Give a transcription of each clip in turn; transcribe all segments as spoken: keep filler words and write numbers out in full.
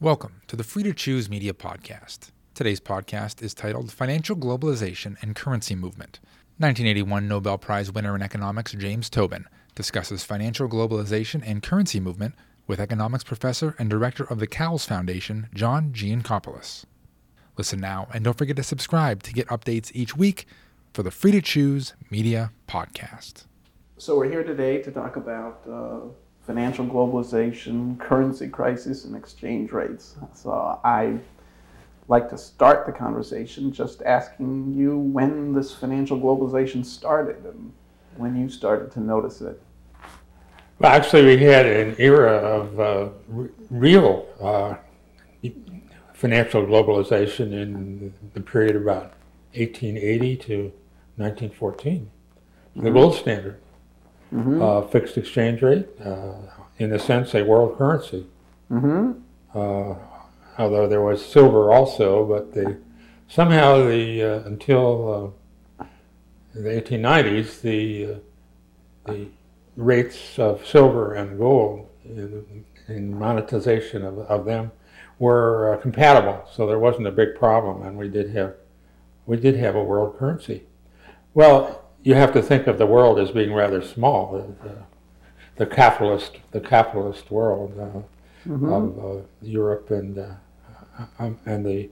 Welcome to the Free to Choose Media Podcast. Today's podcast is titled Financial Globalization and Currency Movement. nineteen eighty-one Nobel Prize winner in economics James Tobin discusses financial globalization and currency movement with economics professor and director of the Cowles Foundation, John Geanakoplos. Listen now and don't forget to subscribe to get updates each week for the Free to Choose Media Podcast. So we're here today to talk about Uh... financial globalization, currency crisis, and exchange rates. So I'd like to start the conversation just asking you when this financial globalization started and when you started to notice it. Well, actually, we had an era of uh, r- real uh, financial globalization in the period about eighteen eighty to nineteen fourteen, the mm-hmm. gold standard. Mm-hmm. Uh, fixed exchange rate, uh, in a sense, a world currency. Mm-hmm. Uh, although there was silver also, but the, somehow the uh, until uh, the eighteen nineties, the uh, the rates of silver and gold in, in monetization of, of them were uh, compatible, so there wasn't a big problem, and we did have we did have a world currency. Well, you have to think of the world as being rather small, the, the, the capitalist, the capitalist world uh, mm-hmm. of uh, Europe and uh, um, and the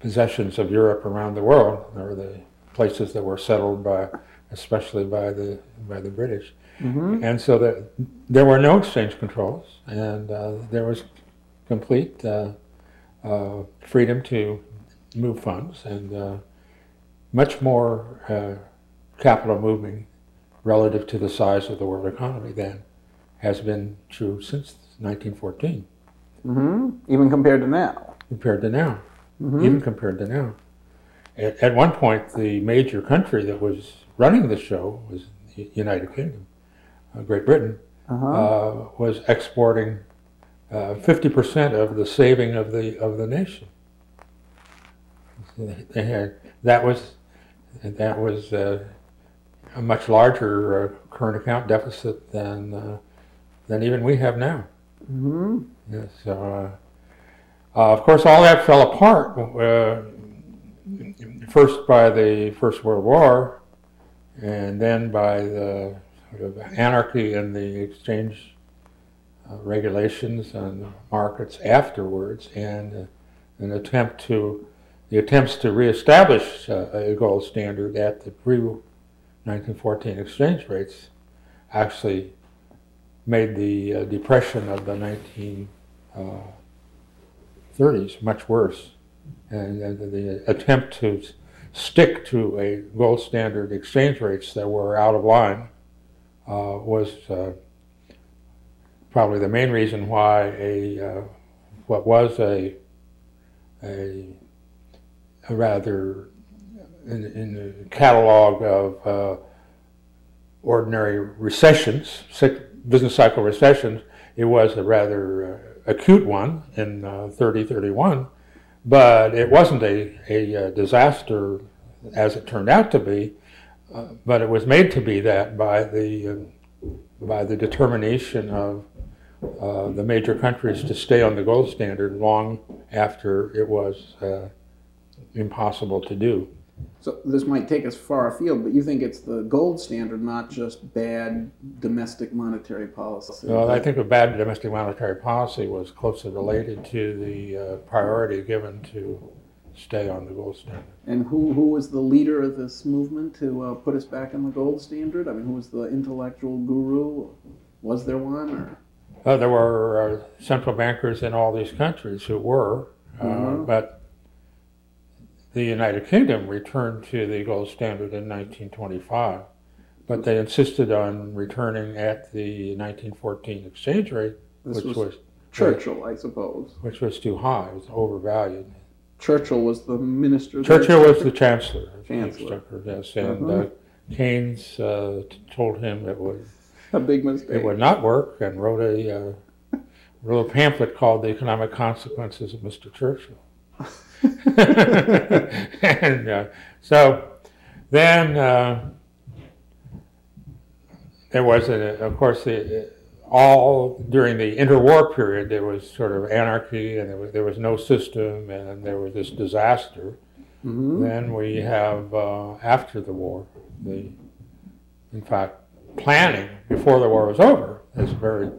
possessions of Europe around the world, or the places that were settled by, especially by the by the British, mm-hmm. and so that there were no exchange controls, and uh, there was complete uh, uh, freedom to move funds and. Uh, much more uh, capital moving relative to the size of the world economy than has been true since nineteen fourteen. Mm-hmm. Even compared to now. Compared to now. Mm-hmm. Even compared to now. At, at one point, the major country that was running the show was the United Kingdom, uh, Great Britain, uh-huh. uh, was exporting uh, fifty percent of the saving of the of the nation. They had, that was that was uh, a much larger uh, current account deficit than uh, than even we have now. Mm-hmm. Yeah, so, uh, uh, of course, all that fell apart uh, first by the First World War, and then by the sort of anarchy in the exchange uh, regulations and markets afterwards, and uh, an attempt to. The attempts to reestablish uh, a gold standard at the pre nineteen fourteen exchange rates actually made the uh, depression of the nineteen thirties much worse. And uh, the attempt to stick to a gold standard exchange rates that were out of line uh, was uh, probably the main reason why a uh, what was a a A rather in, in the catalog of uh, ordinary recessions, business cycle recessions, it was a rather uh, acute one in uh, thirty thirty-one, but it wasn't a, a, a disaster as it turned out to be, uh, but it was made to be that by the uh, by the determination of uh, the major countries to stay on the gold standard long after it was uh, impossible to do. So this might take us far afield, but you think it's the gold standard, not just bad domestic monetary policy? Well, I think a bad domestic monetary policy was closely related to the uh, priority given to stay on the gold standard. And who, who was the leader of this movement to uh, put us back on the gold standard? I mean, who was the intellectual guru? Was there one? Or? Uh, there were uh, central bankers in all these countries who were, uh, mm-hmm. but the United Kingdom returned to the gold standard in nineteen twenty-five, but they insisted on returning at the nineteen fourteen exchange rate, this which was, was Churchill, uh, I suppose, which was too high. It was overvalued. Churchill was the minister. Churchill was the chancellor. Chancellor, yes, and uh-huh. uh, Keynes uh, t- told him it was a big mistake. It would not work, and wrote a uh, wrote a pamphlet called "The Economic Consequences of Mister Churchill." and uh, so then uh, there was, a, of course, the, all during the interwar period, there was sort of anarchy, and there was, there was no system, and there was this disaster. Mm-hmm. Then we have, uh, after the war, the, in fact, planning before the war was over is very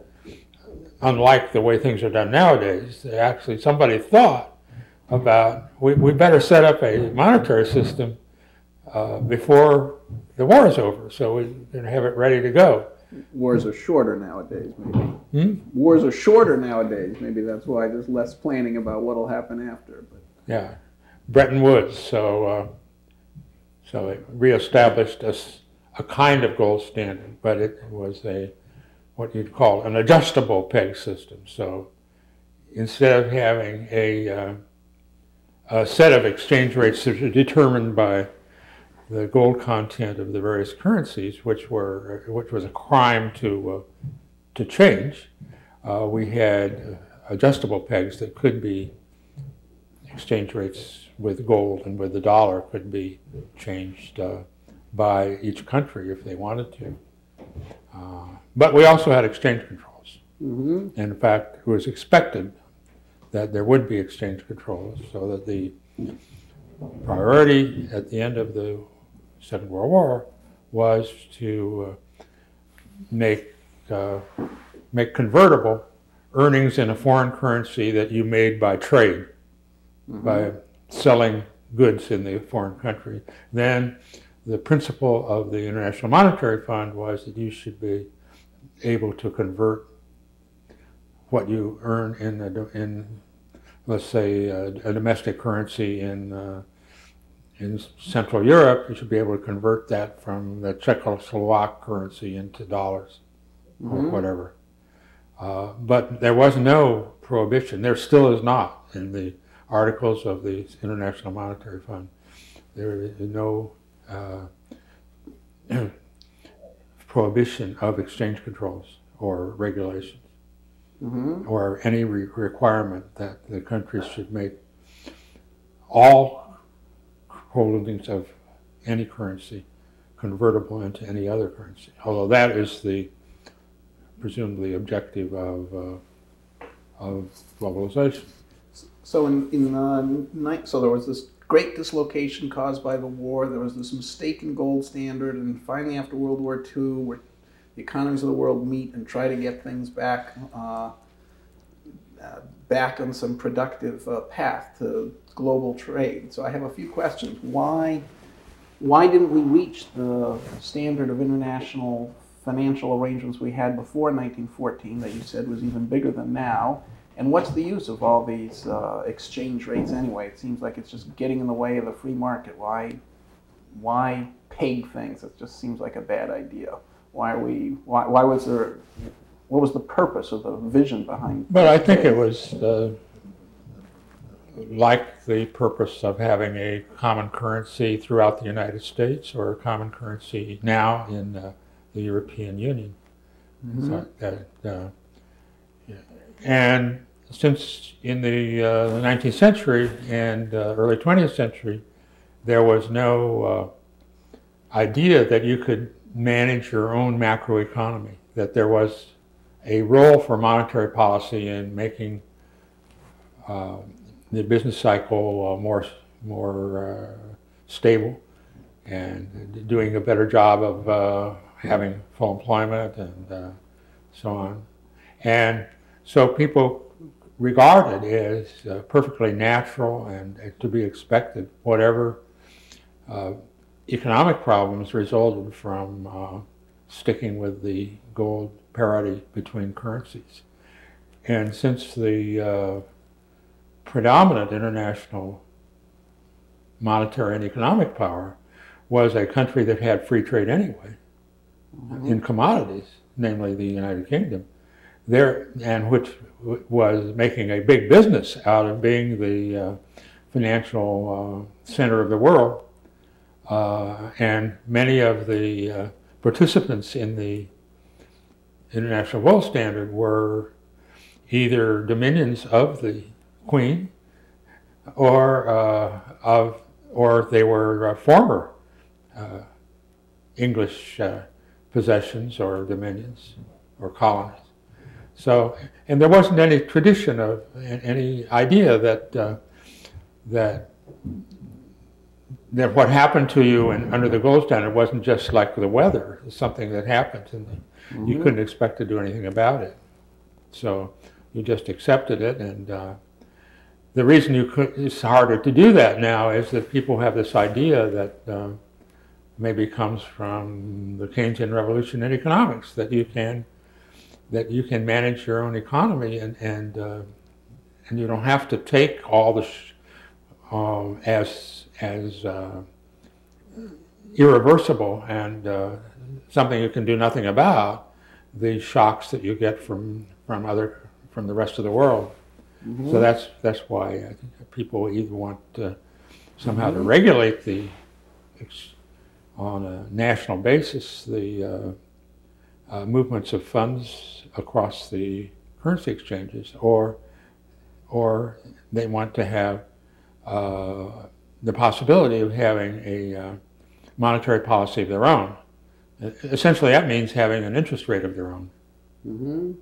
unlike the way things are done nowadays. They actually, somebody thought about, we, we better set up a monetary system uh, before the war is over, so we can have it ready to go. Wars are shorter nowadays, maybe. Hmm? Wars are shorter nowadays. Maybe that's why there's less planning about what will happen after. But. Yeah. Bretton Woods, so uh, so it reestablished a, a kind of gold standard, but it was a what you'd call an adjustable peg system. So instead of having a, uh, a set of exchange rates that are determined by the gold content of the various currencies, which were which was a crime to uh, to change, uh, we had adjustable pegs that could be exchange rates with gold and with the dollar could be changed uh, by each country if they wanted to. Uh, but we also had exchange controls. Mm-hmm. And in fact, it was expected that there would be exchange controls so that the priority at the end of the Second World War was to uh, make uh, make convertible earnings in a foreign currency that you made by trade, mm-hmm. by selling goods in the foreign country. Then the principle of the International Monetary Fund was that you should be able to convert what you earn in the in let's say, a, a domestic currency in uh, in Central Europe, you should be able to convert that from the Czechoslovak currency into dollars, mm-hmm. or whatever. Uh, but there was no prohibition. There still is not in the articles of the International Monetary Fund. There is no uh, prohibition of exchange controls or regulations. Mm-hmm. Or any re- requirement that the countries should make all holdings of any currency convertible into any other currency. Although that is the presumably objective of uh, of globalization. So in in uh, ni- so there was this great dislocation caused by the war. There was this mistaken gold standard, and finally after World War Two, we're the economies of the world meet and try to get things back uh, uh, back on some productive uh, path to global trade. So I have a few questions. Why why didn't we reach the standard of international financial arrangements we had before nineteen fourteen that you said was even bigger than now? And what's the use of all these uh, exchange rates anyway? It seems like it's just getting in the way of the free market. Why, why peg things? It just seems like a bad idea. Why we? Why, why was there? What was the purpose of the vision behind? But I think it was uh, like the purpose of having a common currency throughout the United States, or a common currency now in uh, the European Union. Mm-hmm. So that, uh, yeah. And since in the, uh, the nineteenth century and uh, early twentieth century, there was no uh, idea that you could manage your own macroeconomy, that there was a role for monetary policy in making uh, the business cycle uh, more more uh, stable and doing a better job of uh, having full employment and uh, so on. And so people regarded as uh, perfectly natural and to be expected whatever uh, economic problems resulted from uh, sticking with the gold parity between currencies. And since the uh, predominant international monetary and economic power was a country that had free trade anyway, mm-hmm. in commodities, namely the United Kingdom, there and which w- was making a big business out of being the uh, financial uh, center of the world, Uh, and many of the uh, participants in the International Gold Standard were either dominions of the Queen, or uh, of, or they were uh, former uh, English uh, possessions or dominions or colonies. So, and there wasn't any tradition of any idea that uh, that that what happened to you and under the gold standard wasn't just like the weather. It's something that happens, and mm-hmm. you couldn't expect to do anything about it. So you just accepted it, and uh, the reason you could, it's harder to do that now is that people have this idea that uh, maybe comes from the Keynesian revolution in economics, that you can that you can manage your own economy, and and uh, and you don't have to take all the sh- uh, as as uh, irreversible and uh, something you can do nothing about, the shocks that you get from from other from the rest of the world. Mm-hmm. So that's that's why I think people either want to somehow mm-hmm. to regulate the on a national basis the uh, uh, movements of funds across the currency exchanges, or or they want to have uh, the possibility of having a uh, monetary policy of their own. Essentially, that means having an interest rate of their own. Mm-hmm.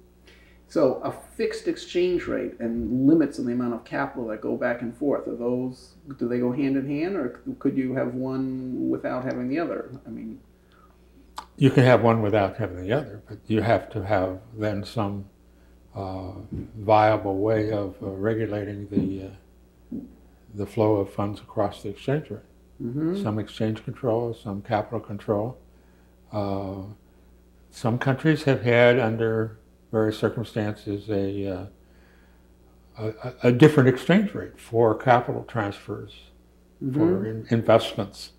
So a fixed exchange rate and limits on the amount of capital that go back and forth, are those, do they go hand in hand, or could you have one without having the other? I mean, you can have one without having the other, but you have to have then some uh, viable way of uh, regulating the uh, the flow of funds across the exchange rate. Mm-hmm. Some exchange control, some capital control. Uh, some countries have had under various circumstances a, uh, a a different exchange rate for capital transfers, mm-hmm. for in, investments,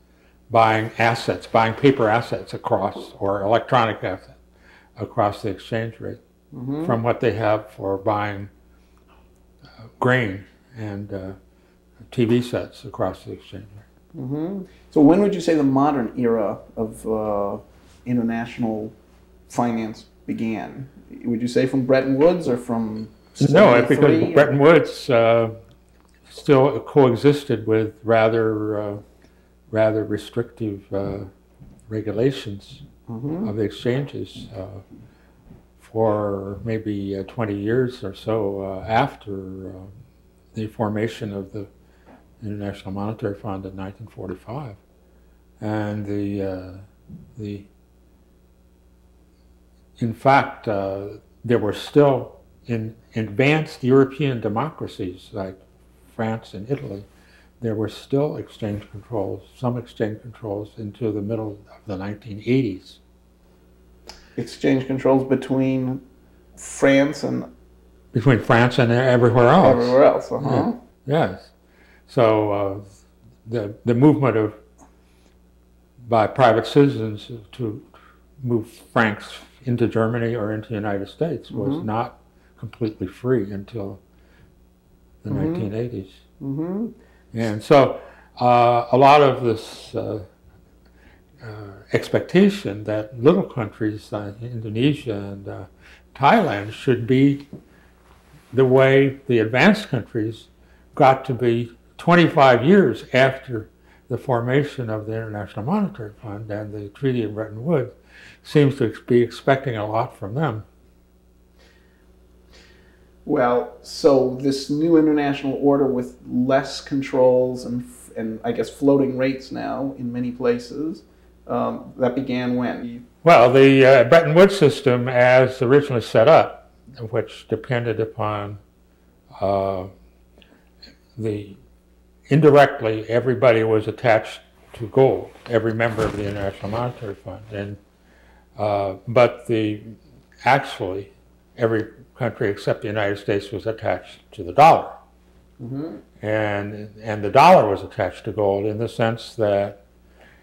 buying assets, buying paper assets across, or electronic assets across the exchange rate, mm-hmm. from what they have for buying uh, grain and uh, T V sets across the exchange rate. Mm-hmm. So when would you say the modern era of uh, international finance began? Would you say from Bretton Woods or from No, because or? Bretton Woods uh, still coexisted with rather uh, rather restrictive uh, regulations mm-hmm. of the exchanges uh, for maybe uh, twenty years or so uh, after uh, the formation of the International Monetary Fund in nineteen forty-five, and the uh, the In fact, uh, there were still in advanced European democracies like France and Italy, there were still exchange controls, some exchange controls into the middle of the nineteen eighties. Exchange controls between France and? Between France and everywhere else. Everywhere else, uh-huh. Yeah. Yes. So uh, the the movement of, by private citizens to move francs into Germany or into the United States was mm-hmm. not completely free until the mm-hmm. nineteen eighties. Mm-hmm. And so uh, a lot of this uh, uh, expectation that little countries like Indonesia and uh, Thailand should be the way the advanced countries got to be twenty-five years after the formation of the International Monetary Fund and the Treaty of Bretton Woods seems to be expecting a lot from them. Well, so this new international order with less controls and, and I guess, floating rates now in many places, um, that began when? Well, the uh, Bretton Woods system as originally set up, which depended upon uh, the indirectly, everybody was attached to gold, every member of the International Monetary Fund. And uh, but the actually, every country except the United States was attached to the dollar. Mm-hmm. And and the dollar was attached to gold in the sense that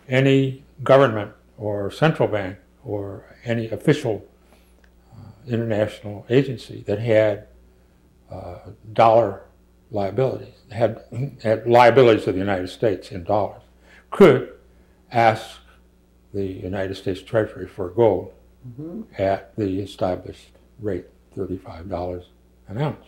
any government or central bank or any official uh, international agency that had uh, dollar liabilities, had, had liabilities of the United States in dollars, could ask the United States Treasury for gold mm-hmm. at the established rate, thirty-five dollars an ounce.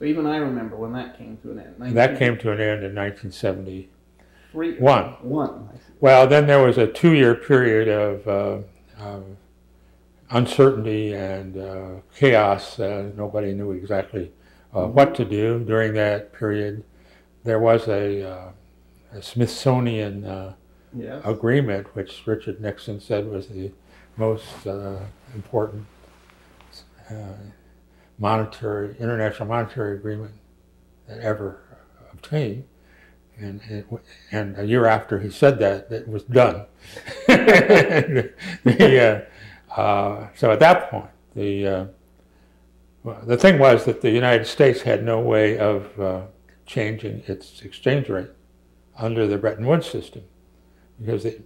So even I remember when that came to an end. nineteen- that came to an end in nineteen seventy-one. One. Well, then there was a two-year period of, uh, of uncertainty and uh, chaos. Uh, nobody knew exactly uh, what to do during that period. There was a, uh, a Smithsonian uh, yes. agreement, which Richard Nixon said was the most uh, important uh, monetary, international monetary agreement that ever obtained. And, it, and a year after he said that, it was done. the, uh, uh, so at that point, the uh, well, the thing was that the United States had no way of uh, changing its exchange rate under the Bretton Woods system, because it,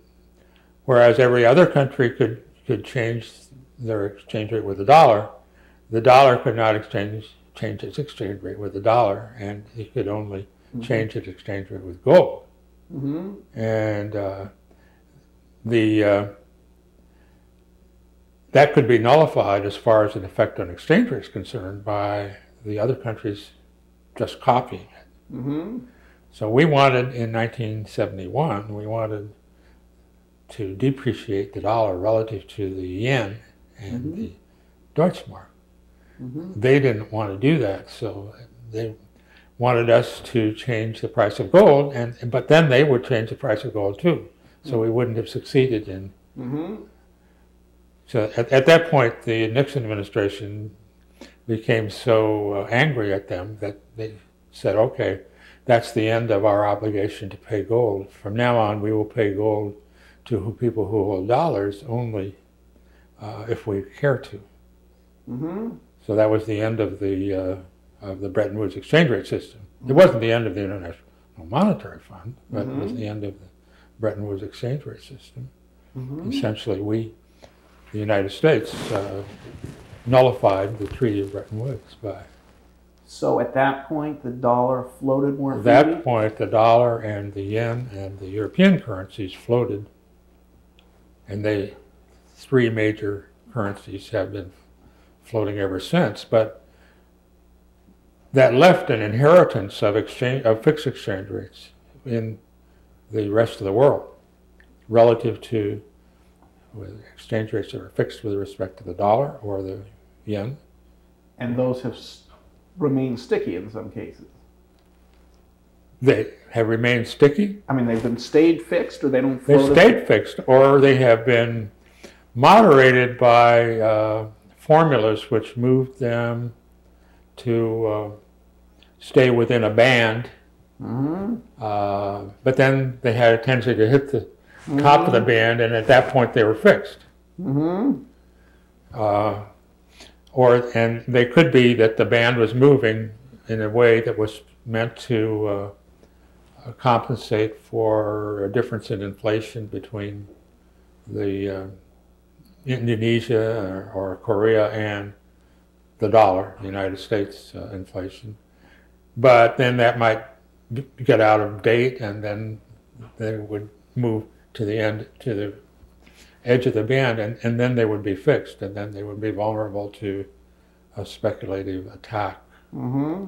whereas every other country could could change their exchange rate with the dollar, the dollar could not exchange change its exchange rate with the dollar, and it could only Mm-hmm. change its exchange rate with gold, mm-hmm. and uh, the uh, that could be nullified as far as an effect on exchange rate is concerned by the other countries just copying it. Mm-hmm. So we wanted in nineteen seventy-one, we wanted to depreciate the dollar relative to the yen and mm-hmm. the Deutschmark. Mm-hmm. They didn't want to do that, so they wanted us to change the price of gold, and but then they would change the price of gold too, so we wouldn't have succeeded in. Mm-hmm. So at, at that point, the Nixon administration became so uh, angry at them that they said, okay, that's the end of our obligation to pay gold. From now on, we will pay gold to who, people who hold dollars only uh, if we care to. Mm-hmm. So that was the end of the uh, of the Bretton Woods exchange rate system. It wasn't the end of the International Monetary Fund, but mm-hmm. it was the end of the Bretton Woods exchange rate system. Mm-hmm. Essentially, we, the United States, uh, nullified the Treaty of Bretton Woods by. So at that point, the dollar floated more freely? At that point, the dollar and the yen and the European currencies floated, and they, three major currencies have been floating ever since, but that left an inheritance of exchange of fixed exchange rates in the rest of the world relative to with exchange rates that are fixed with respect to the dollar or the yen. And those have remained sticky in some cases. They have remained sticky? I mean, they've been stayed fixed or they don't float? They've stayed fixed or they have been moderated by uh, formulas which moved them to uh, stay within a band, mm-hmm. uh, but then they had a tendency to hit the mm-hmm. top of the band, and at that point they were fixed. Mm-hmm. Uh, or and they could be that the band was moving in a way that was meant to uh, compensate for a difference in inflation between the uh, Indonesia or, or Korea and the dollar, the United States uh, inflation, but then that might b- get out of date, and then they would move to the end, to the edge of the band, and, and then they would be fixed, and then they would be vulnerable to a speculative attack. Mm-hmm.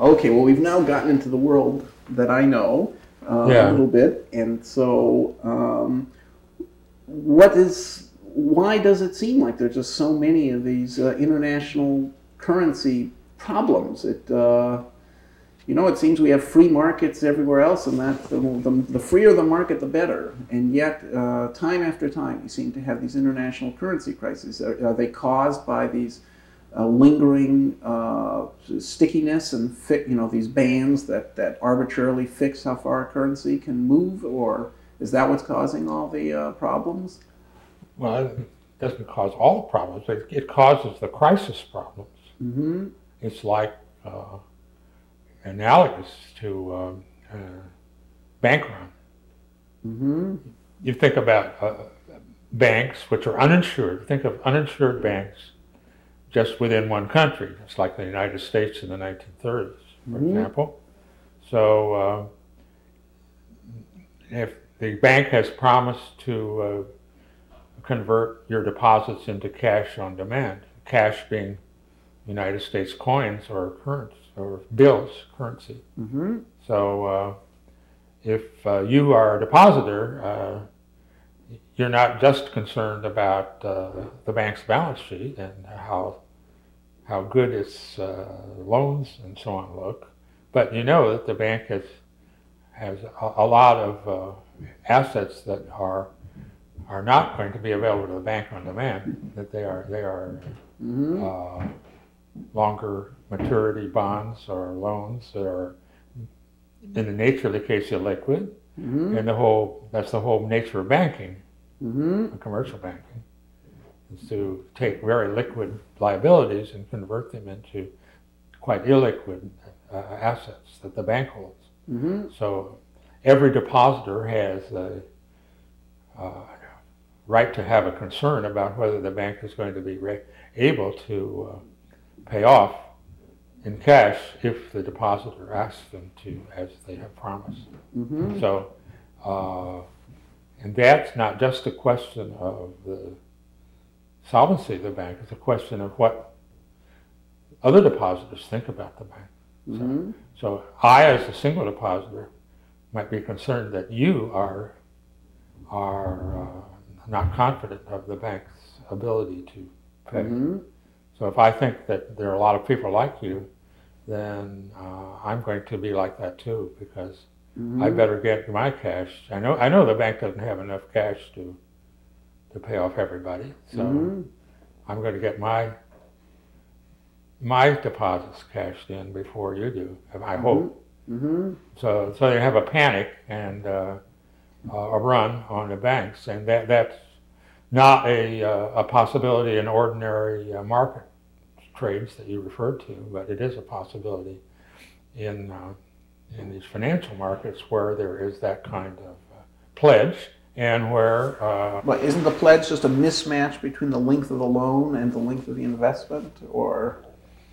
Okay, well, we've now gotten into the world that I know uh, yeah. a little bit, and so um, what is? Why does it seem like there's just so many of these uh, international currency problems? It, uh, you know, it seems we have free markets everywhere else, and that the, the, the freer the market, the better. And yet, uh, time after time, you seem to have these international currency crises. Are, are they caused by these uh, lingering uh, stickiness and fi- you know these bands that, that arbitrarily fix how far a currency can move, or is that what's causing all the uh, problems? Well, it doesn't cause all problems. It, it causes the crisis problems. Mm-hmm. It's like uh, analogous to um, uh, bank run. Mm-hmm. You think about uh, banks, which are uninsured. Think of uninsured banks just within one country. It's like the United States in the nineteen thirties, for mm-hmm. example. So uh, if the bank has promised to uh, convert your deposits into cash on demand, cash being United States coins or currency or bills, currency. Mm-hmm. So uh, if uh, you are a depositor, uh, you're not just concerned about uh, the bank's balance sheet and how how good its uh, loans and so on look, but you know that the bank has has a, a lot of uh, assets that are are not going to be available to the bank on demand. That they are they are mm-hmm. uh, longer maturity bonds or loans that are, in the nature of the case, illiquid, mm-hmm. and the whole that's the whole nature of banking, mm-hmm. commercial banking, is to take very liquid liabilities and convert them into quite illiquid uh, assets that the bank holds. Mm-hmm. So every depositor has a uh, right to have a concern about whether the bank is going to be re- able to uh, pay off in cash if the depositor asks them to, as they have promised. Mm-hmm. So, uh, and that's not just a question of the solvency of the bank, it's a question of what other depositors think about the bank. Mm-hmm. So, so I, as a single depositor, might be concerned that you are are uh, not confident of the bank's ability to pay. Mm-hmm. So if I think that there are a lot of people like you, then uh, I'm going to be like that too, because mm-hmm. I better get my cash. I know I know the bank doesn't have enough cash to to pay off everybody, so mm-hmm. I'm going to get my my deposits cashed in before you do. I mm-hmm. hope. Mm-hmm. So so they have a panic and uh, a run on the banks, and that that's not a uh, a possibility in ordinary uh, market trades that you referred to, but it is a possibility in uh, in these financial markets where there is that kind of uh, pledge, and where. Uh, but isn't the pledge just a mismatch between the length of the loan and the length of the investment? Or,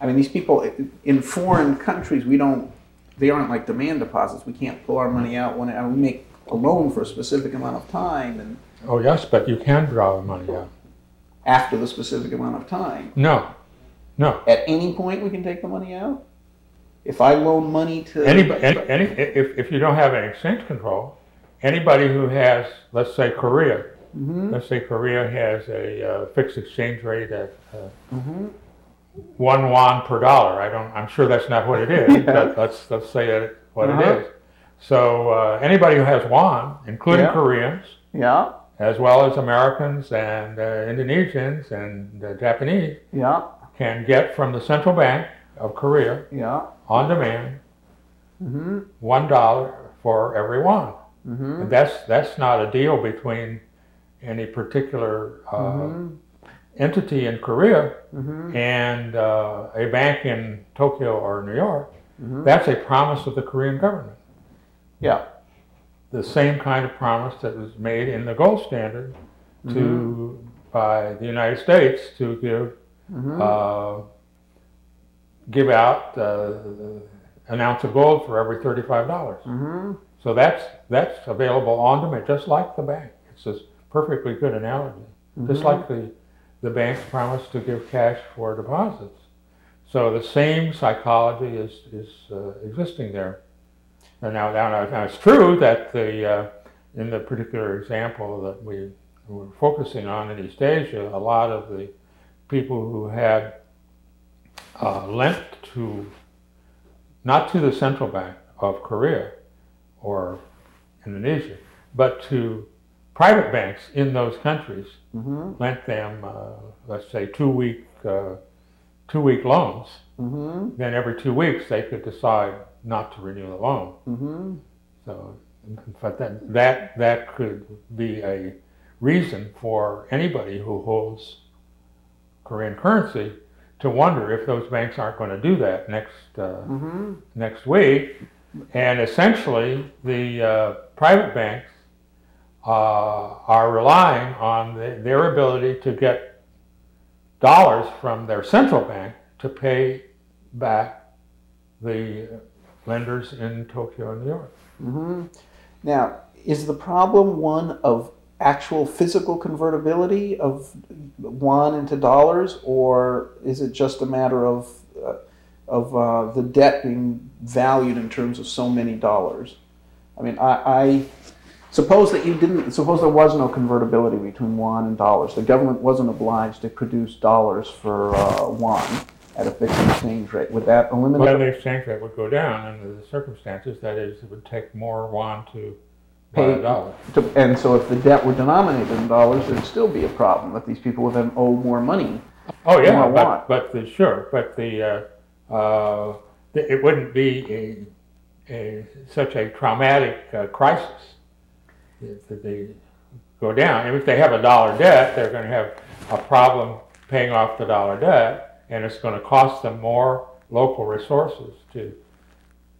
I mean, these people in foreign countries, we don't, they aren't like demand deposits. We can't pull our money out when we make a loan for a specific amount of time, and. Oh yes, but you can draw the money out after the specific amount of time. No, no. At any point, we can take the money out. If I loan money to anybody, any, any, if if you don't have an exchange control, anybody who has, let's say Korea, mm-hmm. let's say Korea has a uh, fixed exchange rate at uh, mm-hmm. one won per dollar. I don't. I'm sure that's not what it is. yeah. But let's let's say it, what uh-huh. it is. So uh, anybody who has won, including yeah. Koreans. Yeah. As well as Americans and uh, Indonesians and uh, Japanese, yeah. can get from the Central Bank of Korea yeah. on demand mm-hmm. one dollar for every won. Mm-hmm. And that's that's not a deal between any particular uh, mm-hmm. entity in Korea mm-hmm. and uh, a bank in Tokyo or New York. Mm-hmm. That's a promise of the Korean government. Yeah. The same kind of promise that was made in the gold standard to mm-hmm. by the United States to give mm-hmm. uh, give out uh, an ounce of gold for every thirty-five dollars. Mm-hmm. So that's that's available on demand, just like the bank. It's a perfectly good analogy, mm-hmm. just like the the bank promised to give cash for deposits. So the same psychology is is uh, existing there. And now, now, now, it's true that the uh, in the particular example that we were focusing on in East Asia, a lot of the people who had uh, lent to, not to the Central Bank of Korea or Indonesia, but to private banks in those countries, mm-hmm. lent them, uh, let's say, two-week uh, two-week loans. Mm-hmm. Then every two weeks they could decide not to renew the loan. Mm-hmm. So, but that, that that could be a reason for anybody who holds Korean currency to wonder if those banks aren't going to do that next uh, mm-hmm. next week. And essentially, the uh, private banks uh, are relying on the, their ability to get dollars from their central bank to pay back the lenders in Tokyo and New York. Mm-hmm. Now, is the problem one of actual physical convertibility of won into dollars, or is it just a matter of uh, of uh, the debt being valued in terms of so many dollars? I mean, I, I Suppose that you didn't, suppose there was no convertibility between yuan and dollars. The government wasn't obliged to produce dollars for uh, yuan at a fixed exchange rate. Would that eliminate? Well, the exchange rate would go down under the circumstances. That is, it would take more yuan to pay a dollar. To, and so if the debt were denominated in dollars, it would still be a problem that these people would then owe more money. Oh, yeah, than but, but the, sure, but the, uh, uh, the, it wouldn't be a, a, such a traumatic uh, crisis. If they go down, and if they have a dollar debt, they're going to have a problem paying off the dollar debt, and it's going to cost them more local resources to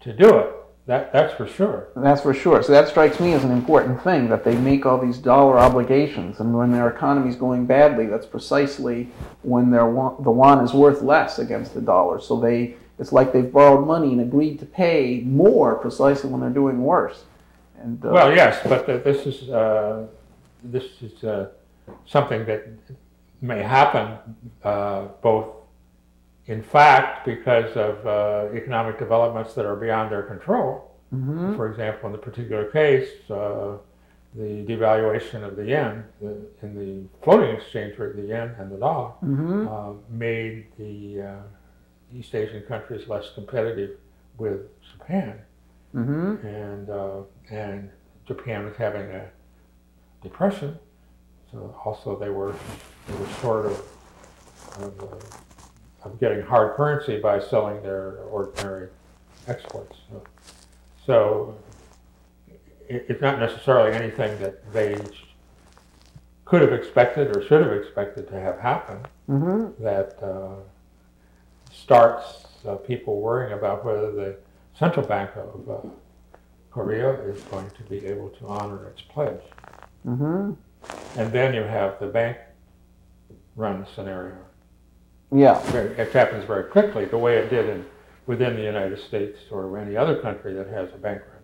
to do it. That that's for sure. That's for sure. So that strikes me as an important thing, that they make all these dollar obligations, and when their economy's going badly, that's precisely when their the yuan is worth less against the dollar. So they it's like they've borrowed money and agreed to pay more precisely when they're doing worse. And, uh, well, yes, but uh, this is uh, this is uh, something that may happen uh, both in fact because of uh, economic developments that are beyond their control. Mm-hmm. For example, in the particular case, uh, the devaluation of the yen the, in the floating exchange rate, the yen and the dollar, mm-hmm. uh, made the uh, East Asian countries less competitive with Japan. Mm-hmm. And uh, and Japan was having a depression, so also they were they were sort of of, uh, of getting hard currency by selling their ordinary exports. So, so it, it's not necessarily anything that they could have expected or should have expected to have happen, mm-hmm. that uh, starts uh, people worrying about whether the Central Bank of uh, Korea is going to be able to honor its pledge. Mm-hmm. And then you have the bank run scenario. Yeah. It happens very quickly, the way it did in, within the United States or any other country that has a bank run.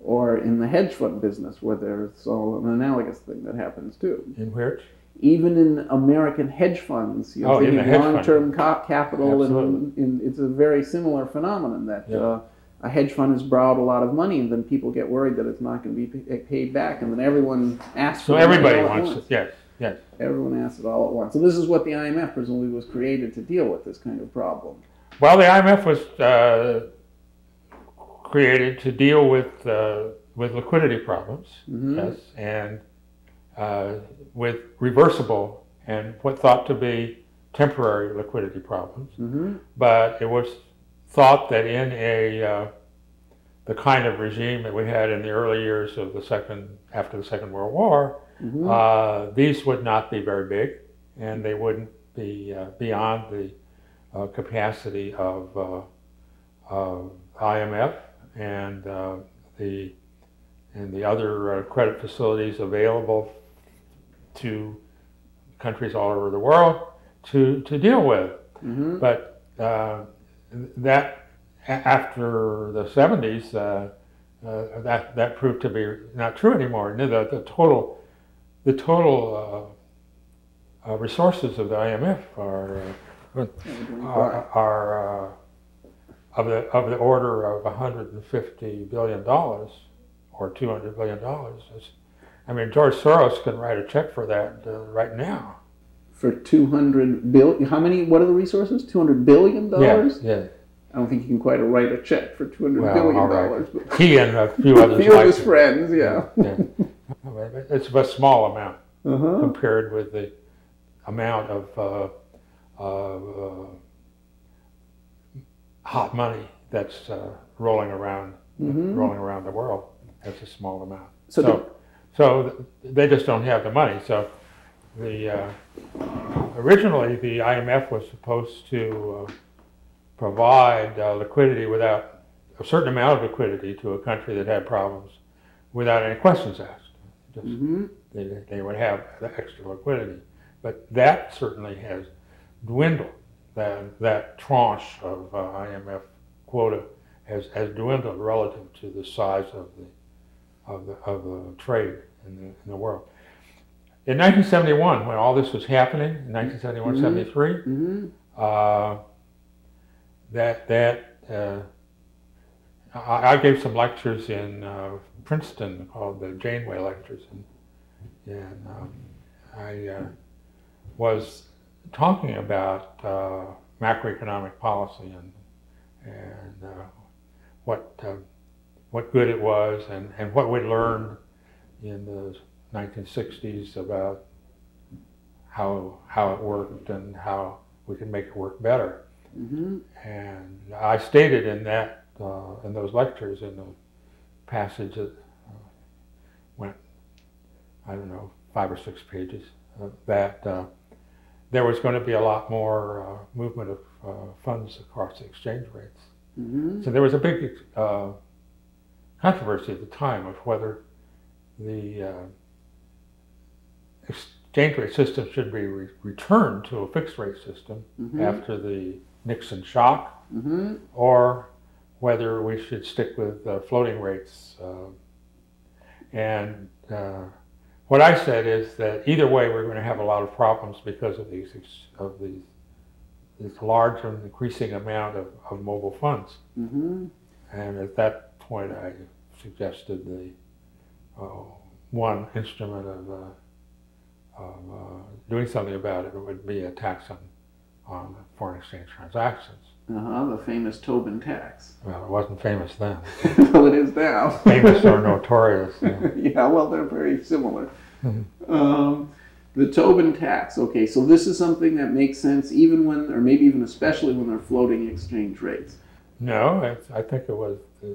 Or in the hedge fund business, where there's all an analogous thing that happens too. In which? Even in American hedge funds, you know, oh, in the hedge long-term co- capital, and, and it's a very similar phenomenon that yeah. uh, a hedge fund has borrowed a lot of money, and then people get worried that it's not going to be paid back, and then everyone asks. So everybody it wants it. Yes, yes. Everyone asks it all at once. So this is what the I M F presumably was created to deal with this kind of problem. Well, the I M F was uh, created to deal with uh, with liquidity problems, mm-hmm. yes, and. Uh, with reversible and what thought to be temporary liquidity problems, mm-hmm. but it was thought that in a uh, the kind of regime that we had in the early years of the second after the Second World War, mm-hmm. uh, these would not be very big, and they wouldn't be uh, beyond the uh, capacity of, uh, of I M F and uh, the and the other uh, credit facilities available to countries all over the world to, to deal with. Mm-hmm. But uh, that after the seventies, uh, uh, that that proved to be not true anymore. No, the, the total the total uh, uh, resources of the I M F are uh, are, are uh, of the of the order of one hundred fifty billion dollars or two hundred billion dollars. I mean, George Soros can write a check for that uh, right now. For two hundred billion, how many, what are the resources? two hundred billion dollars? Yeah, yeah. I don't think you can quite write a check for two hundred well, billion all right. dollars. But he and a few others. A few of his friends, yeah. yeah. I mean, it's a small amount uh-huh. compared with the amount of uh, uh, hot money that's uh, rolling around mm-hmm. rolling around the world. That's a small amount. So, so, the, so they just don't have the money. So, the uh, originally the I M F was supposed to uh, provide uh, liquidity without a certain amount of liquidity to a country that had problems, without any questions asked. Just, mm-hmm. they, they would have the extra liquidity, but that certainly has dwindled. That that tranche of uh, I M F quota has has dwindled relative to the size of the. Of the, of the trade in the, in the world. In nineteen seventy-one, when all this was happening, in nineteen seventy-one, mm-hmm. seventy-three, mm-hmm. Uh, that that uh, I, I gave some lectures in uh, Princeton called the Janeway Lectures, and, and um, I uh, was talking about uh, macroeconomic policy and and uh, what uh, what good it was, and, and what we learned in the nineteen sixties about how how it worked and how we can make it work better. Mm-hmm. And I stated in that uh, in those lectures, in the passage that uh, went, I don't know, five or six pages, uh, that uh, there was going to be a lot more uh, movement of uh, funds across the exchange rates. Mm-hmm. So there was a big uh, controversy at the time of whether the uh, exchange rate system should be re- returned to a fixed rate system, mm-hmm. after the Nixon shock, mm-hmm. or whether we should stick with uh, floating rates. Uh, and uh, what I said is that either way we're going to have a lot of problems because of these of these this large and increasing amount of, of mobile funds. Mm-hmm. And at that point I suggested the uh, one instrument of, uh, of uh, doing something about it would be a tax on, on foreign exchange transactions. Uh-huh, the famous Tobin tax. Well, it wasn't famous then. Well, it is now. Famous or notorious. Yeah. Yeah, well, they're very similar. Mm-hmm. Um, the Tobin tax, okay, so this is something that makes sense even when, or maybe even especially when they're floating exchange rates. No, it's, I think it was uh,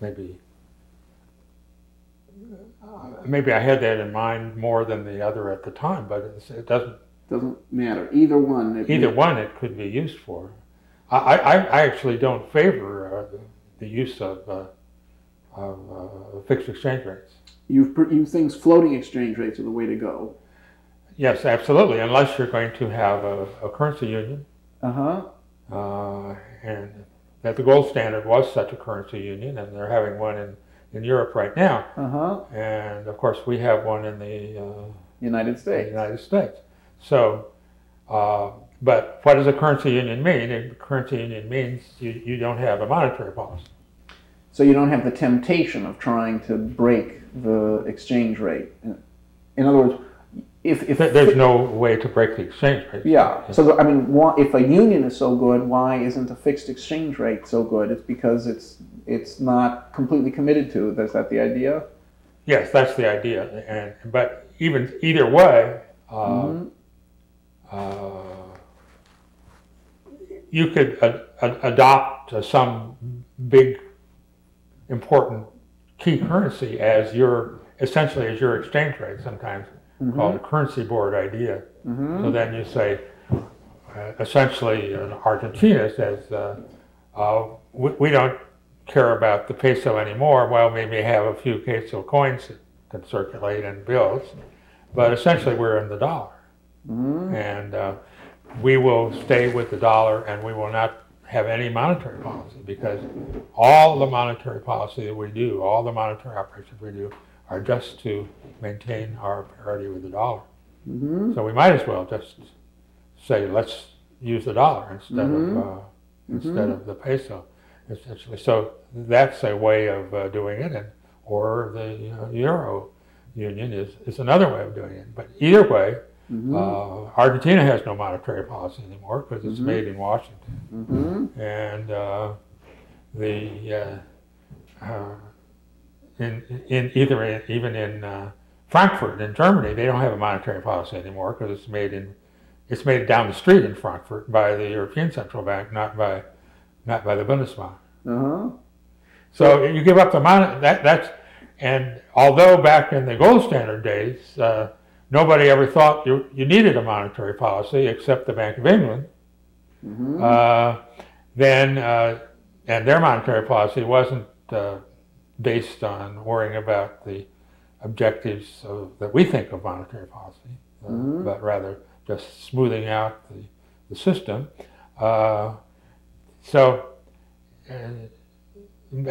maybe, uh, maybe I had that in mind more than the other at the time, but it's, it doesn't. Doesn't matter. Either one. It either may, one it could be used for. I, I, I actually don't favor uh, the use of, uh, of uh, fixed exchange rates. You you think floating exchange rates are the way to go? Yes, absolutely. Unless you're going to have a, a currency union. Uh-huh. Uh And that the gold standard was such a currency union, and they're having one in, in Europe right now. Uh-huh. And of course we have one in the uh, United States. United States. So. Uh, But what does a currency union mean? A currency union means you, you don't have a monetary policy. So you don't have the temptation of trying to break the exchange rate. In other words, if... if There's if, no way to break the exchange rate. Yeah. So, I mean, if a union is so good, why isn't a fixed exchange rate so good? It's because it's it's not completely committed to. Is that the idea? Yes, that's the idea. And But even either way... Uh, mm-hmm. uh, You could ad- ad- adopt uh, some big, important key currency as your, essentially as your exchange rate, sometimes mm-hmm. called a currency board idea. Mm-hmm. So then you say, uh, essentially, in Argentina says, uh, uh, we, we don't care about the peso anymore. Well, maybe have a few peso coins that can circulate and bills, but essentially we're in the dollar. Mm-hmm. And uh, we will stay with the dollar, and we will not have any monetary policy, because all the monetary policy that we do, all the monetary operations we do, are just to maintain our parity with the dollar. Mm-hmm. So we might as well just say, let's use the dollar instead mm-hmm. of uh, instead mm-hmm. of the peso, essentially. So that's a way of uh, doing it, and or the you know, Euro Union is, is another way of doing it. But either way, Mm-hmm. Uh, Argentina has no monetary policy anymore because it's mm-hmm. made in Washington, mm-hmm. and uh, the uh, uh, in in either in, even in uh, Frankfurt in Germany they don't have a monetary policy anymore because it's made in it's made down the street in Frankfurt by the European Central Bank, not by not by the Bundesbank. Uh-huh. So you give up the mon- that that's and although back in the gold standard days. Uh, Nobody ever thought you, you needed a monetary policy except the Bank of England. Mm-hmm. Uh, then, uh, and their monetary policy wasn't uh, based on worrying about the objectives of, that we think of monetary policy, uh, mm-hmm. but rather just smoothing out the, the system. Uh, so, uh,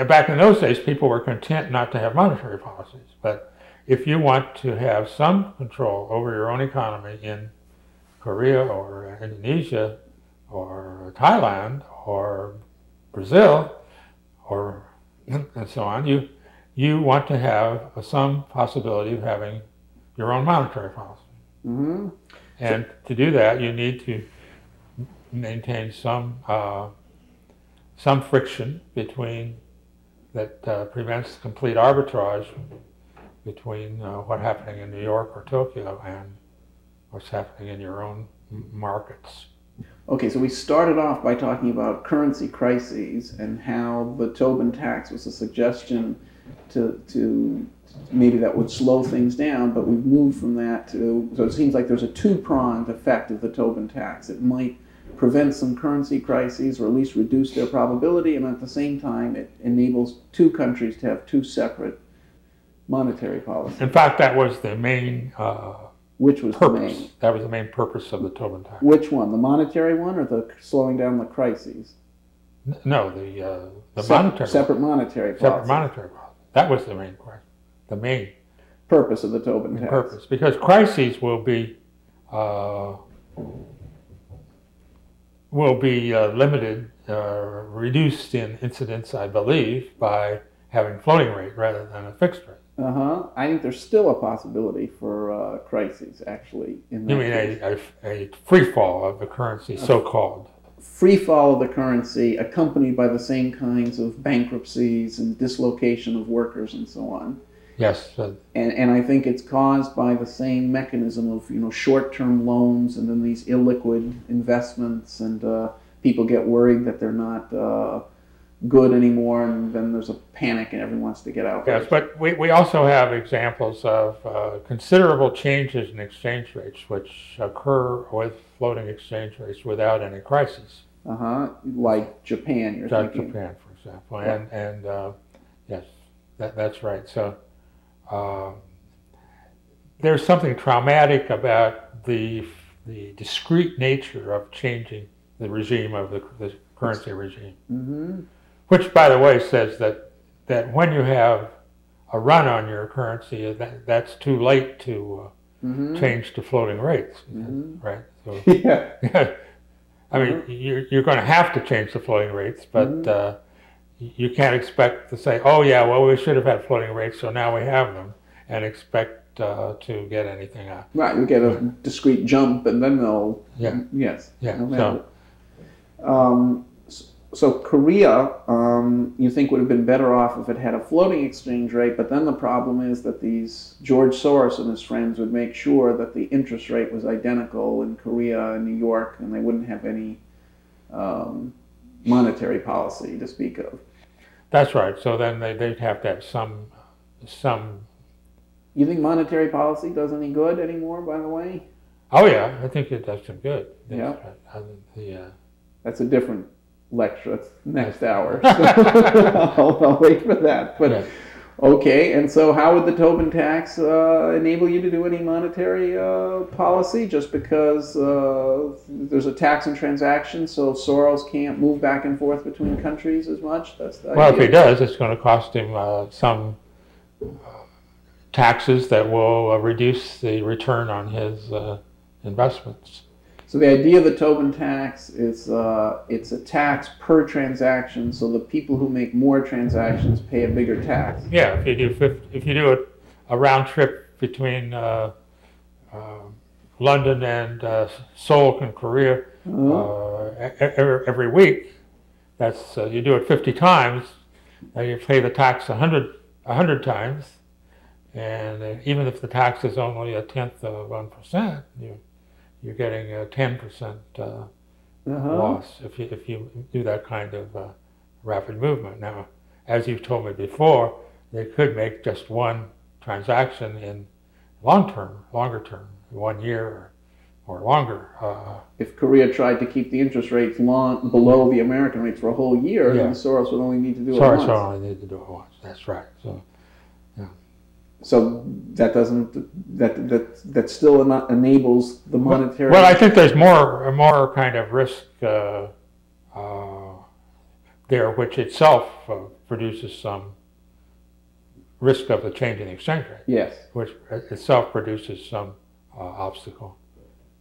back in those days, people were content not to have monetary policies, but if you want to have some control over your own economy in Korea or Indonesia or Thailand or Brazil or and so on, you you want to have some possibility of having your own monetary policy. Mm-hmm. And to do that, you need to maintain some uh, some friction between that uh, prevents complete arbitrage between uh, what's happening in New York or Tokyo and what's happening in your own markets. Okay, so we started off by talking about currency crises and how the Tobin tax was a suggestion to to maybe that would slow things down, but we've moved from that to, so it seems like there's a two-pronged effect of the Tobin tax. It might prevent some currency crises or at least reduce their probability, and at the same time it enables two countries to have two separate monetary policies. In fact, that was the main uh, Which was purpose. the main? That was the main purpose of the Tobin tax. Which one, the monetary one, or the slowing down the crises? No, the uh, the Se- monetary. Separate one. monetary. Policy. Separate monetary policy. That was the main question. The main purpose of the Tobin tax. Purpose, because crises will be uh, will be uh, limited, uh, reduced in incidence, I believe, by having floating rate rather than a fixed rate. Uh huh. I think there's still a possibility for uh, crises, actually. In you mean a, a, a free fall of the currency, so-called? Free fall of the currency, accompanied by the same kinds of bankruptcies and dislocation of workers and so on. Yes. Uh, and and I think it's caused by the same mechanism of you know short-term loans and then these illiquid investments, and uh, people get worried that they're not. Uh, good anymore, and then there's a panic and everyone wants to get out. Yes, but we, we also have examples of uh, considerable changes in exchange rates which occur with floating exchange rates without any crisis. Uh-huh, like Japan, you're like thinking. Japan, for example, yeah. and, and uh, yes, that, that's right. So uh, there's something traumatic about the the discrete nature of changing the regime of the, the currency regime. Mm-hmm. Which, by the way, says that that when you have a run on your currency, that, that's too late to uh, mm-hmm. change to floating rates, mm-hmm. right? So, yeah. I mean, mm-hmm. you're, you're going to have to change the floating rates, but mm-hmm. uh, you can't expect to say, oh, yeah, well, we should have had floating rates, so now we have them, and expect uh, to get anything out. Right, you get a discrete jump, and then they'll... Yeah. Yes. Yeah. So, um, So Korea, um, you think would have been better off if it had a floating exchange rate, but then the problem is that these George Soros and his friends would make sure that the interest rate was identical in Korea and New York, and they wouldn't have any um, monetary policy to speak of. That's right. So then they, they'd have to have some, some... You think monetary policy does any good anymore, by the way? Oh, yeah. I think it does some good. That's yeah. Right. I mean, the, uh... That's a different... lecture next hour. So I'll, I'll wait for that. But yeah. Okay, and so how would the Tobin tax uh, enable you to do any monetary uh, policy? Just because uh, there's a tax on transactions, so Soros can't move back and forth between countries as much? That's the well, idea. If he does, it's going to cost him uh, some taxes that will uh, reduce the return on his uh, investments. So the idea of the Tobin tax is uh, it's a tax per transaction, so the people who make more transactions pay a bigger tax. Yeah, if you do fifty, if you do a, a round trip between uh, uh, London and uh, Seoul and Korea mm-hmm. uh, every, every week, that's uh, you do it fifty times, and you pay the tax one hundred, one hundred times, and uh, even if the tax is only a tenth of one percent, you. You're getting a ten percent uh, uh-huh. loss if you, if you do that kind of uh, rapid movement. Now, as you've told me before, they could make just one transaction in long term, longer term, one year or longer. Uh, if Korea tried to keep the interest rates long below the American rates for a whole year, yeah. then Soros would only need to do Soros it once. Soros would only need to do it once, that's right. So. So that doesn't that that that still ena- enables the monetary. Well, I think there's more more kind of risk uh, uh, there, which itself uh, produces some risk of the change in the exchange rate. Yes, which itself produces some uh, obstacle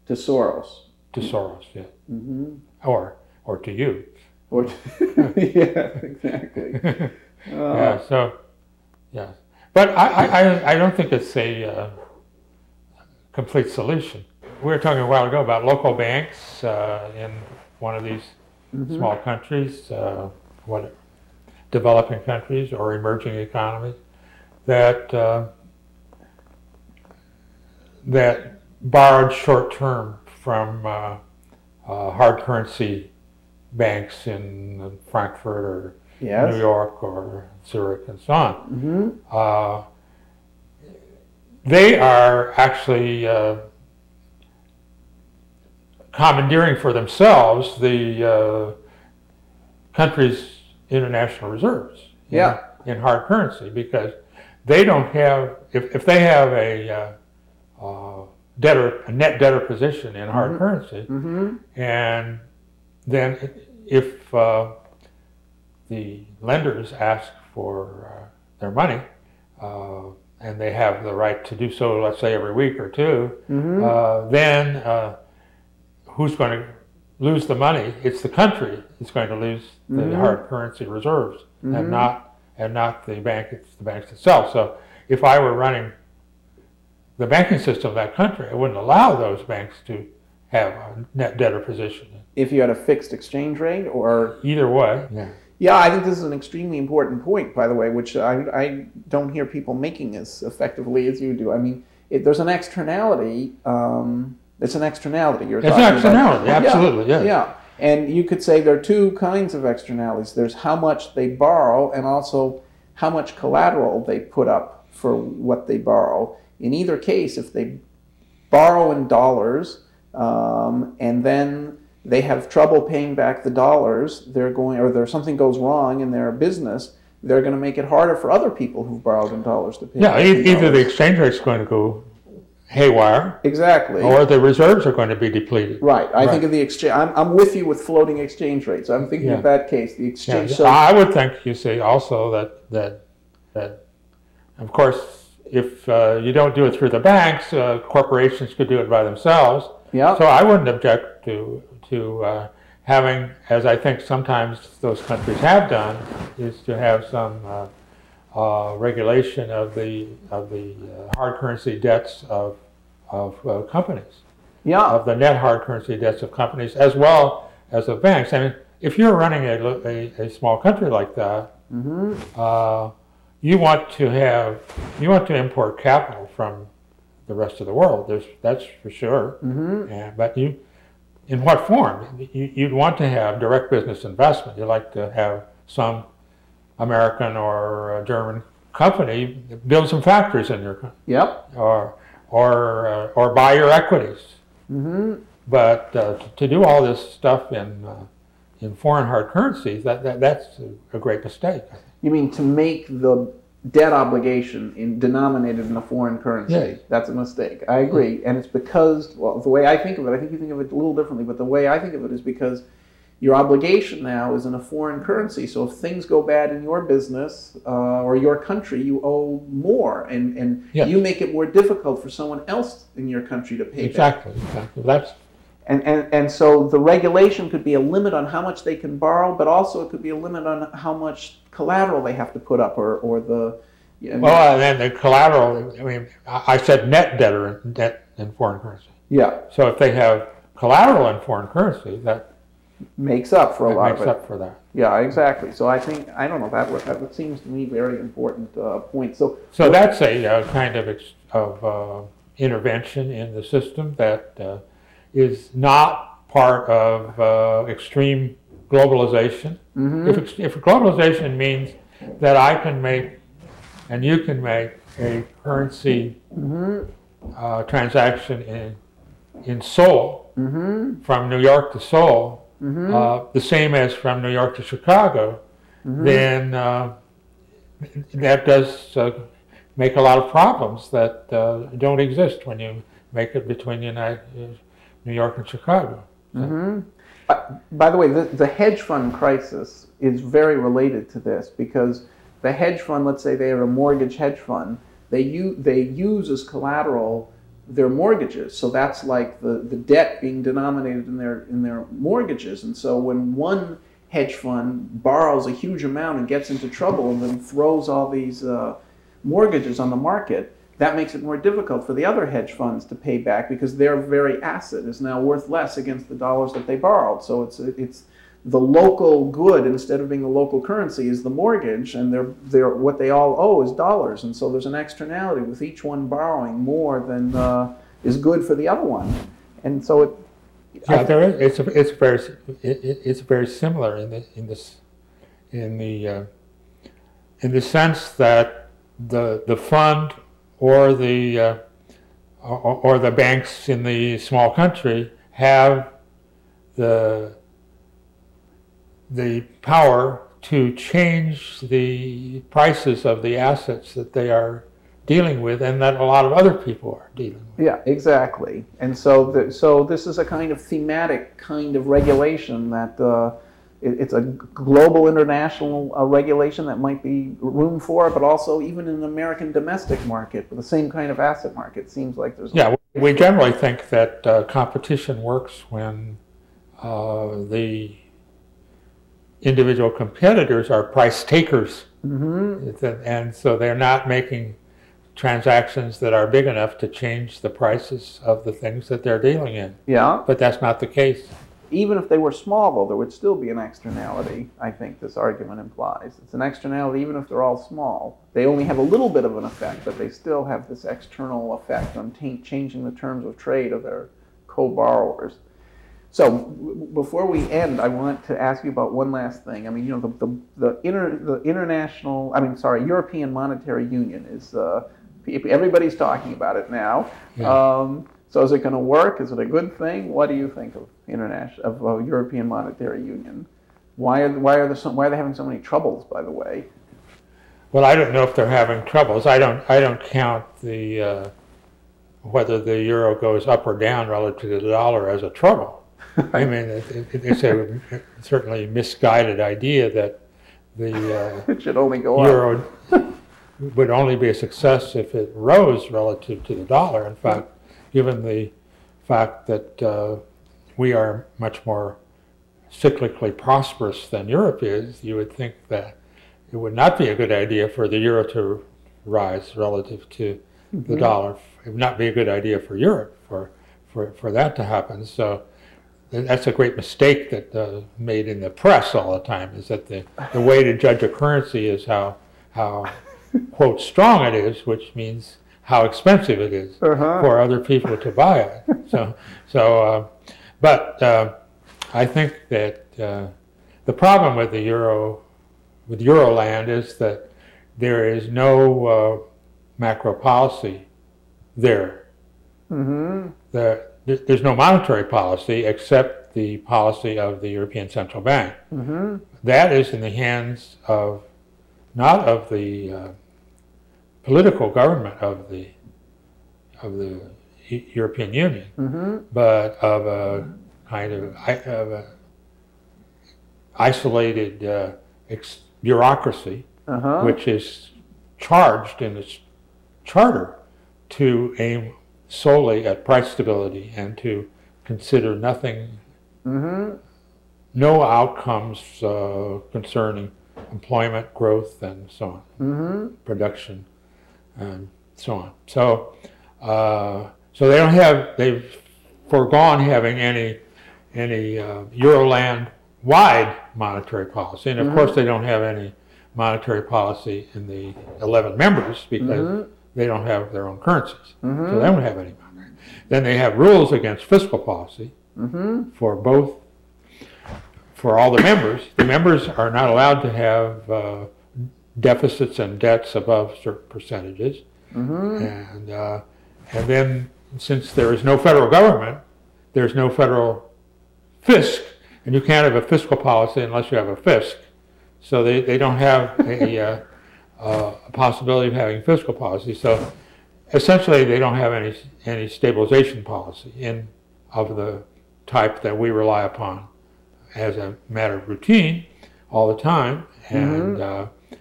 to Soros. To Soros, yeah. Mm-hmm. Or or to you. Or to, yeah, exactly. Uh, yeah. So, yeah. But I, I, I don't think it's a uh, complete solution. We were talking a while ago about local banks uh, in one of these mm-hmm. small countries, uh, what developing countries or emerging economies, that uh, that borrowed short-term from uh, uh, hard currency banks in Frankfurt or yes. New York or Zurich and so on. Mm-hmm. Uh, they are actually uh, commandeering for themselves the uh, country's international reserves yeah. in, in hard currency, because they don't have, if, if they have a uh, uh, debtor, a net debtor position in hard mm-hmm. currency, mm-hmm. and then if uh, the lenders ask for uh, their money, uh, and they have the right to do so, let's say every week or two, mm-hmm. uh, then uh, who's going to lose the money? It's the country that's going to lose the mm-hmm. hard currency reserves, mm-hmm. and not and not the bank, it's the banks itself. So if I were running the banking system of that country, I wouldn't allow those banks to have a net debtor position. If you had a fixed exchange rate, or either way, yeah. Yeah, I think this is an extremely important point, by the way, which I, I don't hear people making as effectively as you do. I mean, it, there's an externality. Um, it's an externality. You're it's talking an externality, about. Absolutely. Yeah, yeah. yeah, and you could say there are two kinds of externalities. There's how much they borrow, and also how much collateral they put up for what they borrow. In either case, if they borrow in dollars, um, and then they have trouble paying back the dollars, they're going, or there's something goes wrong in their business, they're going to make it harder for other people who've borrowed in dollars to pay yeah, back e- the either dollars. The exchange rate's going to go haywire. Exactly. Or the reserves are going to be depleted. Right. I right. think of the exchange, I'm, I'm with you with floating exchange rates. I'm thinking yeah. of that case, the exchange. Yeah. So I would think, you see, also that, that, that of course, if uh, you don't do it through the banks, uh, corporations could do it by themselves. Yeah. So I wouldn't object to to uh, having, as I think sometimes those countries have done, is to have some uh, uh, regulation of the of the uh, hard currency debts of of uh, companies. Yeah. Of the net hard currency debts of companies as well as of banks. I mean, if you're running a a, a small country like that, mm-hmm. uh, you want to have you want to import capital from the rest of the world. There's that's for sure. Mm-hmm. Yeah, but you. In what form? You'd want to have direct business investment. You'd like to have some American or German company build some factories in your country. Yep. Or or uh, or buy your equities. Mm-hmm. But uh, to do all this stuff in uh, in foreign hard currencies, that, that that's a great mistake. You mean to make the debt obligation in denominated in a foreign currency. Yes. That's a mistake. I agree. And it's because, well, the way I think of it, I think you think of it a little differently, but the way I think of it is because your obligation now is in a foreign currency. So if things go bad in your business uh, or your country, you owe more, and, and yes. you make it more difficult for someone else in your country to pay exactly, back. Exactly. That's And, and and so the regulation could be a limit on how much they can borrow, but also it could be a limit on how much collateral they have to put up, or, or the... You know, well, and then the collateral, I mean, I said net debtor in, debt in foreign currency. Yeah. So if they have collateral in foreign currency, that... Makes up for a lot of it. Makes up for that. Yeah, exactly. So I think, I don't know, that would, that seems to me very important uh, point. So so that's a uh, kind of, ex- of uh, intervention in the system that... Uh, is not part of uh, extreme globalization. Mm-hmm. If, if globalization means that I can make and you can make a currency mm-hmm. uh, transaction in in Seoul, mm-hmm. from New York to Seoul, mm-hmm. uh, the same as from New York to Chicago, mm-hmm. then uh, that does uh, make a lot of problems that uh, don't exist when you make it between the United States. New York and Chicago. Mm-hmm. Uh, by the way, the, the hedge fund crisis is very related to this, because the hedge fund, let's say they are a mortgage hedge fund, they, u- they use as collateral their mortgages. So that's like the, the debt being denominated in their in their mortgages. And so when one hedge fund borrows a huge amount and gets into trouble and then throws all these uh, mortgages on the market, that makes it more difficult for the other hedge funds to pay back because their very asset is now worth less against the dollars that they borrowed. So it's it's the local good, instead of being the local currency, is the mortgage, and they're, they're, what they all owe is dollars. And so there's an externality with each one borrowing more than uh, is good for the other one. And so it... Yeah, I, there is, it's it's very it, it's very similar in the in this in the uh, in the sense that the the fund or the uh, or, or the banks in the small country have the the power to change the prices of the assets that they are dealing with, and that a lot of other people are dealing with. Yeah, exactly. And so, the, so this is a kind of thematic kind of regulation that uh, it, it's a global international uh, regulation that might be room for, but also even in the American domestic market, with the same kind of asset market, seems like there's. Yeah, we generally think that uh, competition works when uh, the individual competitors are price takers, mm-hmm. and so they're not making transactions that are big enough to change the prices of the things that they're dealing in. Yeah. But that's not the case. Even if they were small, though, there would still be an externality, I think this argument implies. It's an externality even if they're all small. They only have a little bit of an effect, but they still have this external effect on t- changing the terms of trade of their co-borrowers. So w- before we end, I want to ask you about one last thing. I mean, you know, the the, the, inter- the international, I mean, sorry, European Monetary Union is... Uh, Everybody's talking about it now. Yeah. Um, so is it going to work? Is it a good thing? What do you think of international of uh, European Monetary Union? Why are why are there so, why are they having so many troubles? By the way. Well, I don't know if they're having troubles. I don't I don't count the uh, whether the euro goes up or down relative to the dollar as a trouble. I mean, it, it, it's a certainly misguided idea that the uh, it should only go euro up. Would only be a success if it rose relative to the dollar. In fact, given the fact that uh, we are much more cyclically prosperous than Europe is, you would think that it would not be a good idea for the euro to rise relative to mm-hmm. the dollar. It would not be a good idea for Europe for, for, for that to happen. So that's a great mistake that uh, made in the press all the time, is that the, the way to judge a currency is how how quote, strong it is, which means how expensive it is uh-huh. for other people to buy it. So, so, uh, but uh, I think that uh, the problem with the euro, with Euroland, is that there is no uh, macro policy there. Mm-hmm. There, there's no monetary policy except the policy of the European Central Bank. Mm-hmm. That is in the hands of not of the uh, political government of the of the e- European Union, mm-hmm. but of a kind of, of a isolated uh, ex- bureaucracy, uh-huh. which is charged in its charter to aim solely at price stability and to consider nothing, mm-hmm. no outcomes uh, concerning employment, growth, and so on, mm-hmm. production, and so on. So, uh, so they don't have. They've foregone having any any uh, Euroland-wide monetary policy, and of mm-hmm. course they don't have any monetary policy in the eleven members because mm-hmm. they don't have their own currencies. Mm-hmm. So they don't have any monetary. Then they have rules against fiscal policy mm-hmm. for both. For all the members, the members are not allowed to have uh, deficits and debts above certain percentages. Mm-hmm. And uh, and then, since there is no federal government, there's no federal fisc, and you can't have a fiscal policy unless you have a fisc. So they, they don't have a, uh, uh, a possibility of having fiscal policy. So essentially, they don't have any any stabilization policy in of the type that we rely upon as a matter of routine all the time, and mm-hmm. uh,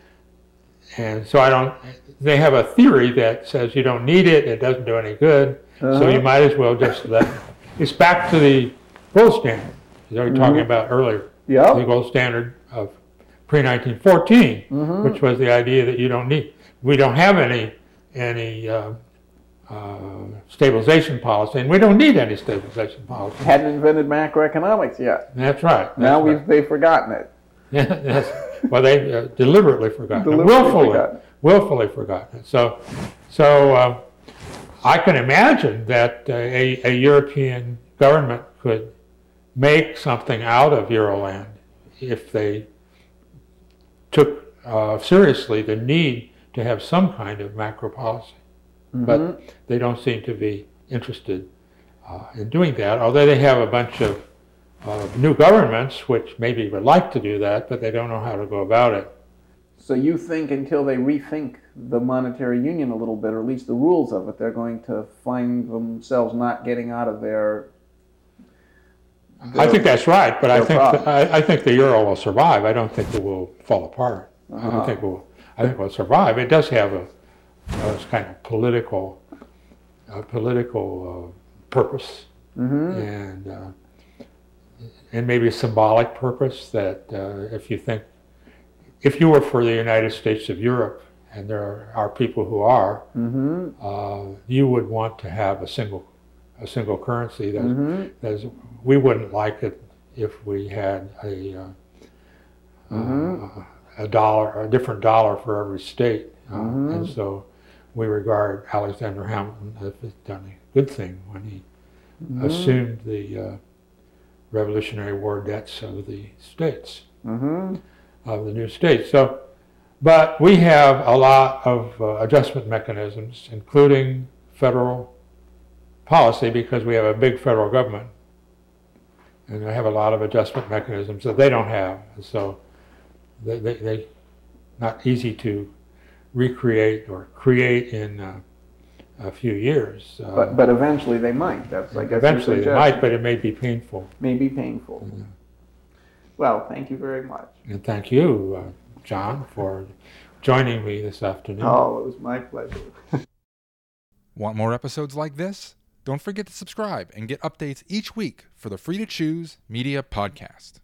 and so I don't, they have a theory that says you don't need it, it doesn't do any good, uh-huh. so you might as well just let, it's back to the gold standard, as I was mm-hmm. talking about earlier. yep. the gold standard of pre nineteen fourteen, mm-hmm. which was the idea that you don't need, we don't have any any uh, uh, stabilization policy, and we don't need any stabilization policy. Hadn't invented macroeconomics yet. That's right. That's now we've right. they've forgotten it. Yes. Well, they uh, deliberately forgotten, deliberately it. willfully, forgotten. willfully forgotten. It. So, so uh, I can imagine that uh, a, a European government could make something out of Euroland if they took uh, seriously the need to have some kind of macro policy. Mm-hmm. But they don't seem to be interested uh, in doing that, although they have a bunch of uh, new governments which maybe would like to do that, but they don't know how to go about it. So you think until they rethink the monetary union a little bit, or at least the rules of it, they're going to find themselves not getting out of their... their I think that's right, but I think the, I, I think the euro will survive. I don't think it will fall apart. Uh-huh. I don't think it will. I think it will survive. It does have a, a kind of political, a political uh, purpose, mm-hmm. and uh, and maybe a symbolic purpose that uh, if you think. If you were for the United States of Europe, and there are people who are, mm-hmm. uh, you would want to have a single, a single currency. That's, mm-hmm. that's, we wouldn't like it if we had a uh, mm-hmm. uh, a dollar, a different dollar for every state. Uh, mm-hmm. And so we regard Alexander Hamilton as done a good thing when he mm-hmm. assumed the uh, Revolutionary War debts of the states. Mm-hmm. of the new states. So, but we have a lot of uh, adjustment mechanisms, including federal policy, because we have a big federal government, and they have a lot of adjustment mechanisms that they don't have. So they, they, they not easy to recreate or create in uh, a few years. Uh, but but eventually they might. That's I guess eventually they might, but it may be painful. May be painful. Yeah. Well, thank you very much. And thank you, uh, John, for joining me this afternoon. Oh, it was my pleasure. Want more episodes like this? Don't forget to subscribe and get updates each week for the Free to Choose Media Podcast.